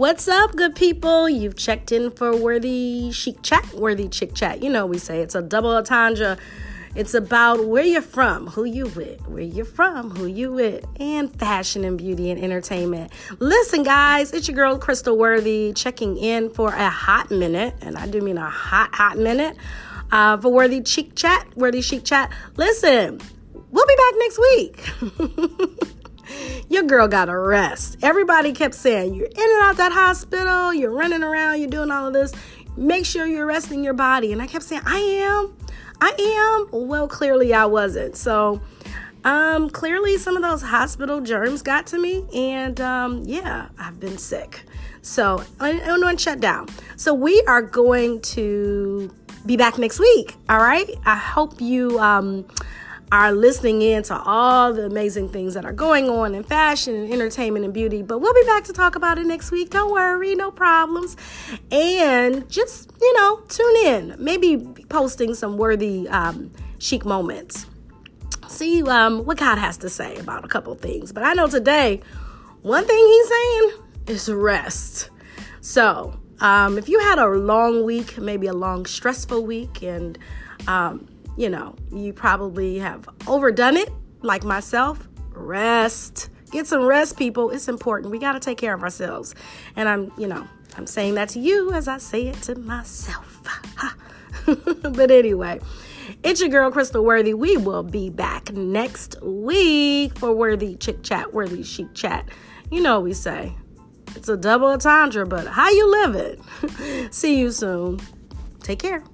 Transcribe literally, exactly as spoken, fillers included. What's up, good people? You've checked in for Worthy Chic Chat, Worthy Chic Chat. You know we say it's a double entendre. It's about where you're from, who you with, where you're from, who you with, and fashion and beauty and entertainment. Listen, guys, it's your girl, Crystal Worthy, checking in for a hot minute, and I do mean a hot, hot minute, uh, for Worthy Chic Chat, Worthy Chic Chat. Listen, we'll be back next week. Your girl got to rest. Everybody kept saying, you're in and out that hospital, you're running around, you're doing all of this. Make sure you're resting your body. And I kept saying, I am. I am. Well, clearly I wasn't. So, um, clearly some of those hospital germs got to me, and, um, yeah, I've been sick. So I don't want to shut down. So we are going to be back next week. All right. I hope you, um, are listening in to all the amazing things that are going on in fashion and entertainment and beauty. But we'll be back to talk about it next week. Don't worry, no problems. And just, you know, tune in. Maybe posting some worthy um, chic moments. See um, what God has to say about a couple things. But I know today, one thing he's saying is rest. So um, if you had a long week, maybe a long stressful week, and um you know, you probably have overdone it, like myself. Rest. Get some rest, people. It's important. We got to take care of ourselves. And I'm, you know, I'm saying that to you as I say it to myself. But anyway, it's your girl, Crystal Worthy. We will be back next week for Worthy Chick Chat, Worthy Chic Chat. You know, we say it's a double entendre, but how you live it. See you soon. Take care.